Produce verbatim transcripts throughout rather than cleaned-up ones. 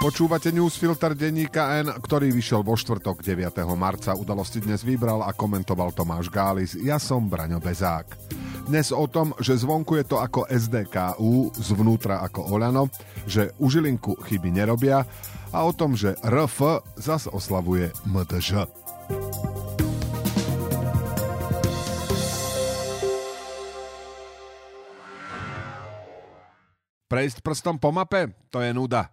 Počúvate newsfilter denníka N, ktorý vyšiel vo štvrtok deviateho marca. Udalosti dnes vybral a komentoval Tomáš Gális. Ja som Braňo Bezák. Dnes o tom, že zvonku je to ako es dé ká ú, zvnútra ako Oľano, že u Žilinku chyby nerobia a o tom, že er ef zas oslavuje em dé žé. Prejsť prstom po mape? To je nuda.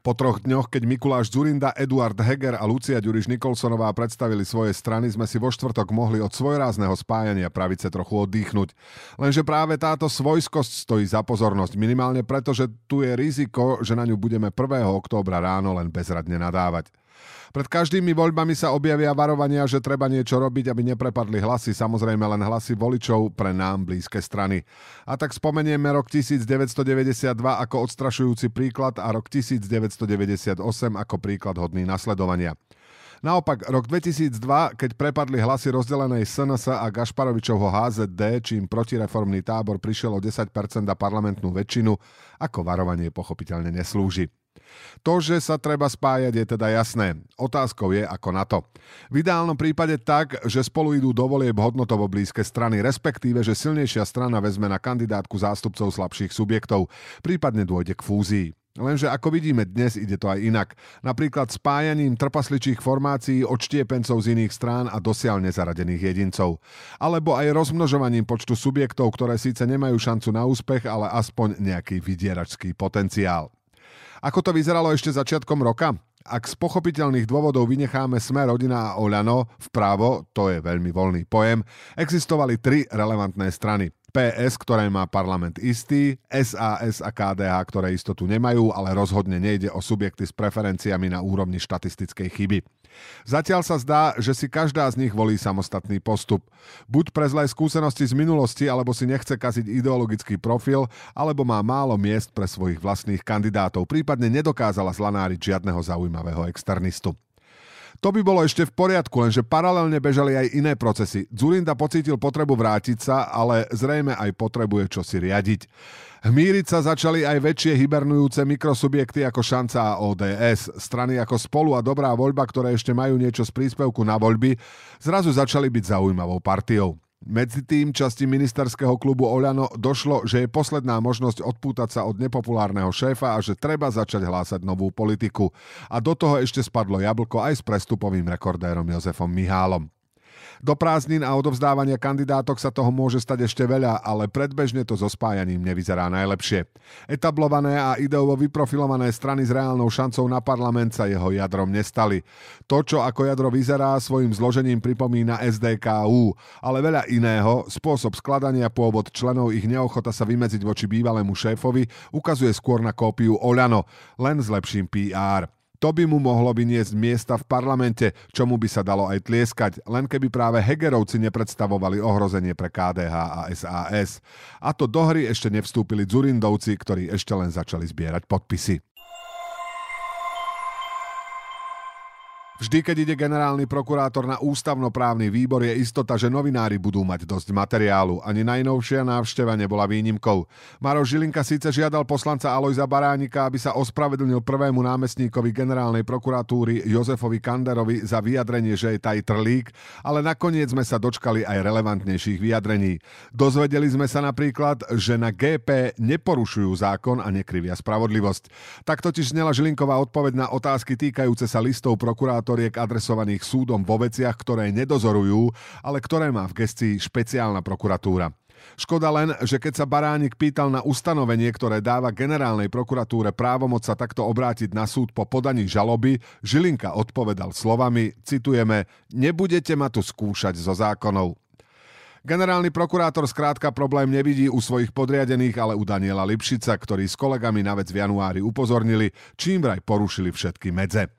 Po troch dňoch, keď Mikuláš Dzurinda, Eduard Heger a Lucia Ďuriš Nicholsonová predstavili svoje strany, sme si vo štvrtok mohli od svojrázneho spájania pravice trochu oddychnúť. Lenže práve táto svojskosť stojí za pozornosť, minimálne preto, že tu je riziko, že na ňu budeme prvého októbra ráno len bezradne nadávať. Pred každými voľbami sa objavia varovania, že treba niečo robiť, aby neprepadli hlasy, samozrejme len hlasy voličov pre nám blízke strany. A tak spomenieme rok devätnásťstodeväťdesiatdva ako odstrašujúci príklad a rok devätnásťstodeväťdesiatosem ako príklad hodný nasledovania. Naopak, rok dvetisícdva, keď prepadli hlasy rozdelenej es en es a Gašparovičovho há zet dé, čím protireformný tábor prišiel o desať percent a parlamentnú väčšinu, ako varovanie pochopiteľne neslúži. To, že sa treba spájať, je teda jasné. Otázkou je, ako na to. V ideálnom prípade tak, že spolu idú do volieb hodnotovo blízke strany, respektíve, že silnejšia strana vezme na kandidátku zástupcov slabších subjektov, prípadne dôjde k fúzii. Lenže ako vidíme, dnes ide to aj inak. Napríklad spájaním trpasličích formácií od štiepencov z iných strán a dosiaľ nezaradených jedincov. Alebo aj rozmnožovaním počtu subjektov, ktoré síce nemajú šancu na úspech, ale aspoň nejaký vydieračský potenciál. Ako to vyzeralo ešte začiatkom roka? Ak z pochopiteľných dôvodov vynecháme Smer, Rodina a Oľano, vpravo, to je veľmi voľný pojem, existovali tri relevantné strany. pé es, ktoré má parlament istý, es a es a ká dé há, ktoré istotu nemajú, ale rozhodne nejde o subjekty s preferenciami na úrovni štatistickej chyby. Zatiaľ sa zdá, že si každá z nich volí samostatný postup. Buď pre zlé skúsenosti z minulosti, alebo si nechce kaziť ideologický profil, alebo má málo miest pre svojich vlastných kandidátov, prípadne nedokázala zlanáriť žiadneho zaujímavého externistu. To by bolo ešte v poriadku, lenže paralelne bežali aj iné procesy. Dzurinda pocítil potrebu vrátiť sa, ale zrejme aj potrebuje čosi riadiť. Hmíriť sa začali aj väčšie hibernujúce mikrosubjekty ako Šanca a ó dé es. Strany ako Spolu a Dobrá voľba, ktoré ešte majú niečo z príspevku na voľby, zrazu začali byť zaujímavou partiou. Medzi tým časti ministerského klubu Oľano došlo, že je posledná možnosť odpútať sa od nepopulárneho šéfa a že treba začať hlásať novú politiku. A do toho ešte spadlo jablko aj s prestupovým rekordérom Jozefom Mihálom. Do prázdnin a odovzdávania kandidátok sa toho môže stať ešte veľa, ale predbežne to so spájaním nevyzerá najlepšie. Etablované a ideovo vyprofilované strany s reálnou šancou na parlament sa jeho jadrom nestali. To, čo ako jadro vyzerá, svojim zložením pripomína es dé ká ú, ale veľa iného, spôsob skladania, pôvod členov, ich neochota sa vymedziť voči bývalému šéfovi, ukazuje skôr na kópiu Oľano, len s lepším pé er. To by mu mohlo vyniesť miesta v parlamente, čomu by sa dalo aj tlieskať, len keby práve Hegerovci nepredstavovali ohrozenie pre ká dé há a es a es. A to do hry ešte nevstúpili Dzurindovci, ktorí ešte len začali zbierať podpisy. Vždy, keď ide generálny prokurátor na ústavnoprávny výbor, je istota, že novinári budú mať dosť materiálu. Ani najnovšia návšteva nebola výnimkou. Maro Žilinka síce žiadal poslanca Alojza Baránika, aby sa ospravedlnil prvému námestníkovi generálnej prokuratúry Jozefovi Kanderovi za vyjadrenie, že je tajtrlík, ale nakoniec sme sa dočkali aj relevantnejších vyjadrení. Dozvedeli sme sa napríklad, že na gé pé neporušujú zákon a nekrivia spravodlivosť. Tak totiž znela Žilinková odpoveď na otázky týkajúce sa listov prokurátora adresovaných súdom vo veciach, ktoré nedozorujú, ale ktoré má v gestii špeciálna prokuratúra. Škoda len, že keď sa Baránik pýtal na ustanovenie, ktoré dáva generálnej prokuratúre právomoc sa takto obrátiť na súd po podaní žaloby, Žilinka odpovedal slovami, citujeme, nebudete ma tu skúšať zo zákonov. Generálny prokurátor skrátka problém nevidí u svojich podriadených, ale u Daniela Lipšica, ktorý s kolegami na vec v januári upozornili, čím vraj porušili všetky medze.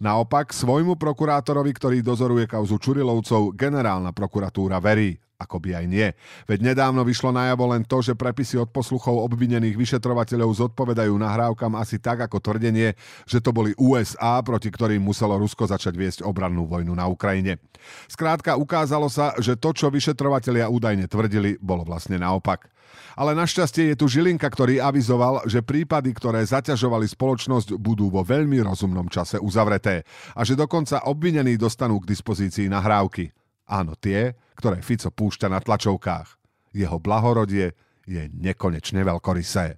Naopak svojmu prokurátorovi, ktorý dozoruje kauzu Čurilovcov, generálna prokuratúra verí. Akoby aj nie. Veď nedávno vyšlo najavo len to, že prepisy od posluchov obvinených vyšetrovateľov zodpovedajú nahrávkam asi tak, ako tvrdenie, že to boli ú es á, proti ktorým muselo Rusko začať viesť obrannú vojnu na Ukrajine. Skrátka, ukázalo sa, že to, čo vyšetrovatelia údajne tvrdili, bolo vlastne naopak. Ale našťastie je tu Žilinka, ktorý avizoval, že prípady, ktoré zaťažovali spoločnosť, budú vo veľmi rozumnom čase uzavreté a že dokonca obvinení dostanú k dispozícii nahrávky. Áno, tie, ktoré Fico púšťa na tlačovkách. Jeho blahorodie je nekonečne veľkorysé.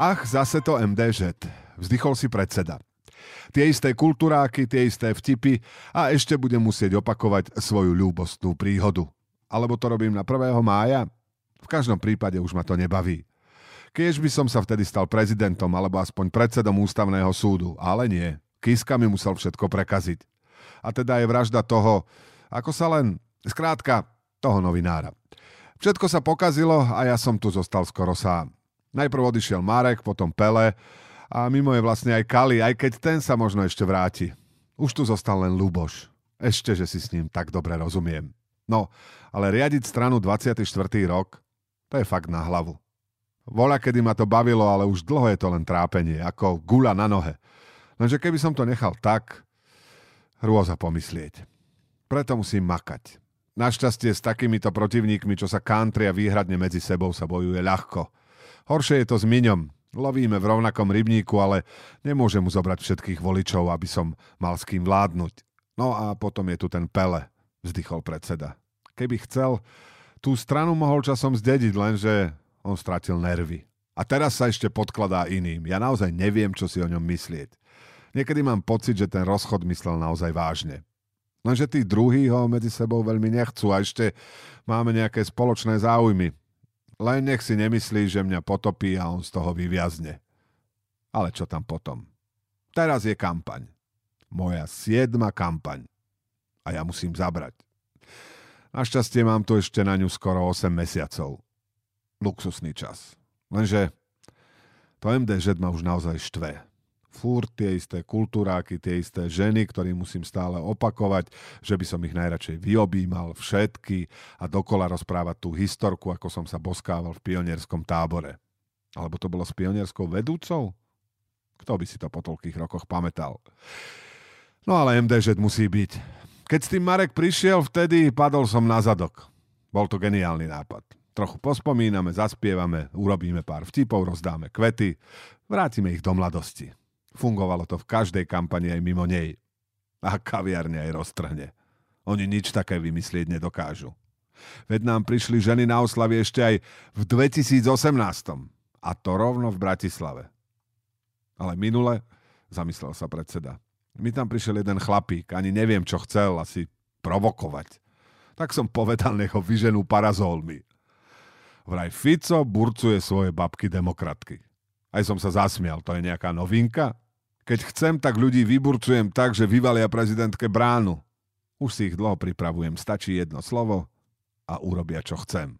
Ach, zase to em dé žé, vzdychol si predseda. Tie isté kultúráky, tie isté vtipy a ešte budem musieť opakovať svoju ľúbostnú príhodu. Alebo to robím na prvého mája? V každom prípade už ma to nebaví. Kiež by som sa vtedy stal prezidentom alebo aspoň predsedom ústavného súdu, ale nie. Kiska mi musel všetko prekaziť. A teda je vražda toho, ako sa len, skrátka, toho novinára. Všetko sa pokazilo a ja som tu zostal skoro sám. Najprv odišiel Márek, potom Pele a mimo je vlastne aj Kali, aj keď ten sa možno ešte vráti. Už tu zostal len Luboš. Ešte, že si s ním tak dobre rozumiem. No, ale riadiť stranu dvadsiaty štvrtý rok, to je fakt na hlavu. Voľa, kedy ma to bavilo, ale už dlho je to len trápenie, ako guľa na nohe. Lenže keby som to nechal tak, hrôza pomyslieť. Preto musím makať. Našťastie s takýmito protivníkmi, čo sa kántria výhradne medzi sebou, sa bojuje ľahko. Horšie je to s Miňom. Lovíme v rovnakom rybníku, ale nemôžem mu zobrať všetkých voličov, aby som mal s kým vládnuť. No a potom je tu ten Pele, vzdychol predseda. Keby chcel, tú stranu mohol časom zdediť, lenže on stratil nervy. A teraz sa ešte podkladá iným. Ja naozaj neviem, čo si o ňom myslieť. Niekedy mám pocit, že ten rozchod myslel naozaj vážne. Lenže tí druhí ho medzi sebou veľmi nechcú a ešte máme nejaké spoločné záujmy. Len nech si nemyslí, že mňa potopí a on z toho vyviazne. Ale čo tam potom? Teraz je kampaň. Moja siedma kampaň. A ja musím zabrať. Našťastie mám tu ešte na ňu skoro osem mesiacov. Luxusný čas. Lenže to em dé žé ma už naozaj štve. Fúr tie isté kultúráky, tie isté ženy, ktorým musím stále opakovať, že by som ich najradšej vyobímal všetky a dokola rozprávať tú historku, ako som sa boskával v pionierskom tábore. Alebo to bolo s pionierskou vedúcou? Kto by si to po toľkých rokoch pamätal? No ale em dé žé musí byť. Keď s tým Marek prišiel, vtedy padol som na zadok. Bol to geniálny nápad. Trochu pospomíname, zaspievame, urobíme pár vtipov, rozdáme kvety, vrátime ich do mladosti. Fungovalo to v každej kampani aj mimo nej. A kaviarne aj roztrhne. Oni nič také vymyslieť nedokážu. Veď nám prišli ženy na oslavy ešte aj v dvetisícosemnástom. A to rovno v Bratislave. Ale minule, zamyslel sa predseda, mi tam prišiel jeden chlapík, ani neviem, čo chcel, asi provokovať. Tak som povedal, nech ho vyženú parazolmi. Vraj Fico burcuje svoje babky demokratky. Aj som sa zasmial, to je nejaká novinka? Keď chcem, tak ľudí vyburcujem tak, že vyvalia prezidentke bránu. Už si ich dlho pripravujem, stačí jedno slovo a urobia, čo chcem.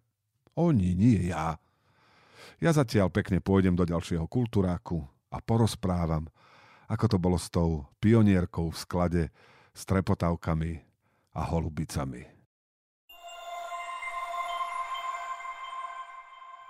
Oni, nie ja. Ja zatiaľ pekne pôjdem do ďalšieho kultúráku a porozprávam, ako to bolo s tou pionierkou v sklade s trepotavkami a holubicami.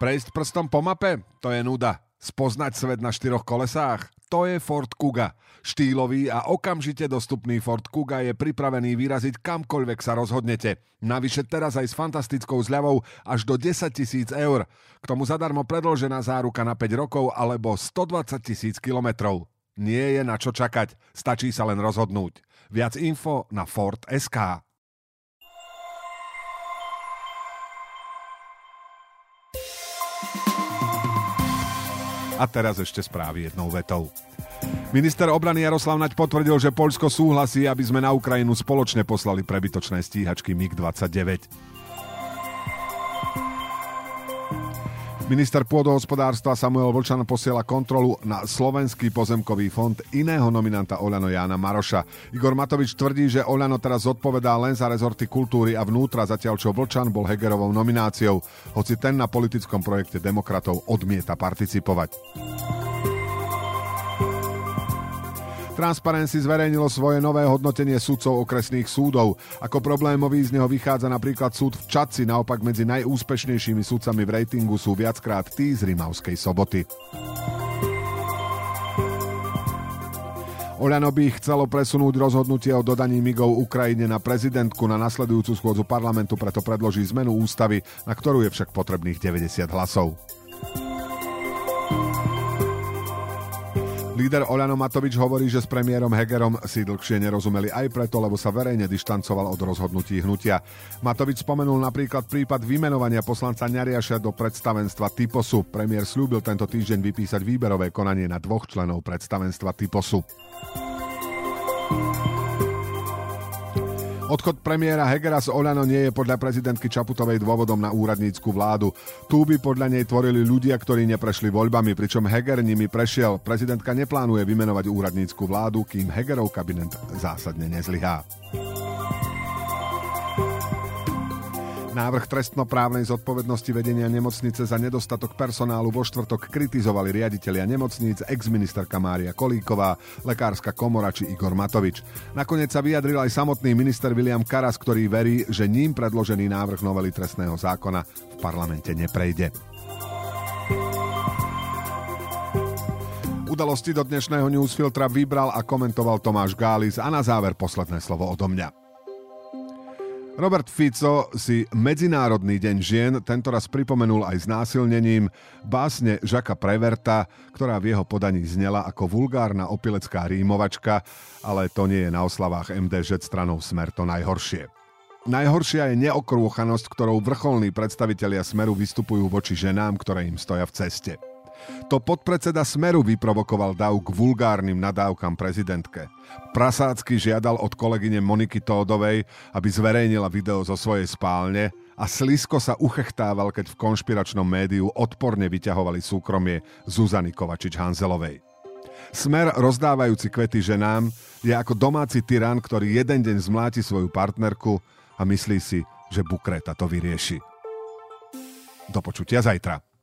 Prejsť prstom po mape? To je nuda. Spoznať svet na štyroch kolesách? To je Ford Kuga. Štýlový a okamžite dostupný Ford Kuga je pripravený vyraziť kamkoľvek sa rozhodnete. Navyše teraz aj s fantastickou zľavou až do desaťtisíc eur. K tomu zadarmo predĺžená záruka na päť rokov alebo stodvadsaťtisíc kilometrov. Nie je na čo čakať, stačí sa len rozhodnúť. Viac info na Ford bodka es ká. A teraz ešte správy jednou vetou. Minister obrany Jaroslav Naď potvrdil, že Poľsko súhlasí, aby sme na Ukrajinu spoločne poslali prebytočné stíhačky mig dvadsaťdeväť. Minister pôdohospodárstva Samuel Vlčan posiela kontrolu na Slovenský pozemkový fond iného nominanta Oľano Jána Maroša. Igor Matovič tvrdí, že Oľano teraz zodpovedá len za rezorty kultúry a vnútra, zatiaľ čo Vlčan bol Hegerovou nomináciou, hoci ten na politickom projekte demokratov odmieta participovať. Transparency zverejnilo svoje nové hodnotenie sudcov okresných súdov. Ako problémový z neho vychádza napríklad súd v Čadci, naopak medzi najúspešnejšími sudcami v ratingu sú viackrát tí z Rimavskej Soboty. Oľano by chcelo presunúť rozhodnutie o dodaní migov Ukrajine na prezidentku na nasledujúcu schôdzu parlamentu, preto predloží zmenu ústavy, na ktorú je však potrebných deväťdesiat hlasov. Líder Oľano Matovič hovorí, že s premiérom Hegerom si dlhšie nerozumeli aj preto, lebo sa verejne dištancoval od rozhodnutí hnutia. Matovič spomenul napríklad prípad vymenovania poslanca Ňariaša do predstavenstva Tiposu. Premiér sľúbil tento týždeň vypísať výberové konanie na dvoch členov predstavenstva Tiposu. Odchod premiéra Hegera z Oľano nie je podľa prezidentky Čaputovej dôvodom na úradnícku vládu. Tú by podľa nej tvorili ľudia, ktorí neprešli voľbami, pričom Heger nimi prešiel. Prezidentka neplánuje vymenovať úradnícku vládu, kým Hegerov kabinet zásadne nezlyhá. Návrh trestnoprávnej zodpovednosti vedenia nemocnice za nedostatok personálu vo štvrtok kritizovali riaditelia nemocníc, ex-ministerka Mária Kolíková, lekárska komora či Igor Matovič. Nakoniec sa vyjadril aj samotný minister William Karas, ktorý verí, že ním predložený návrh novely trestného zákona v parlamente neprejde. Udalosti do dnešného newsfiltra vybral a komentoval Tomáš Gális a na záver posledné slovo odo mňa. Robert Fico si Medzinárodný deň žien tentoraz pripomenul aj s násilnením básne Žaka Preverta, ktorá v jeho podaní znela ako vulgárna opilecká rímovačka, ale to nie je na oslavách em dé žé stranou Smer to najhoršie. Najhoršia je neokrúchanosť, ktorou vrcholní predstavitelia Smeru vystupujú voči ženám, ktoré im stoja v ceste. To podpredseda Smeru vyprovokoval dav k vulgárnym nadávkam prezidentke. Prasácky žiadal od kolegyne Moniky Tódovej, aby zverejnila video zo svojej spálne a slisko sa uchechtával, keď v konšpiračnom médiu odporne vyťahovali súkromie Zuzany Kovačič-Hanzelovej. Smer rozdávajúci kvety ženám je ako domáci tyran, ktorý jeden deň zmláti svoju partnerku a myslí si, že bukreta to vyrieši. Do počutia zajtra.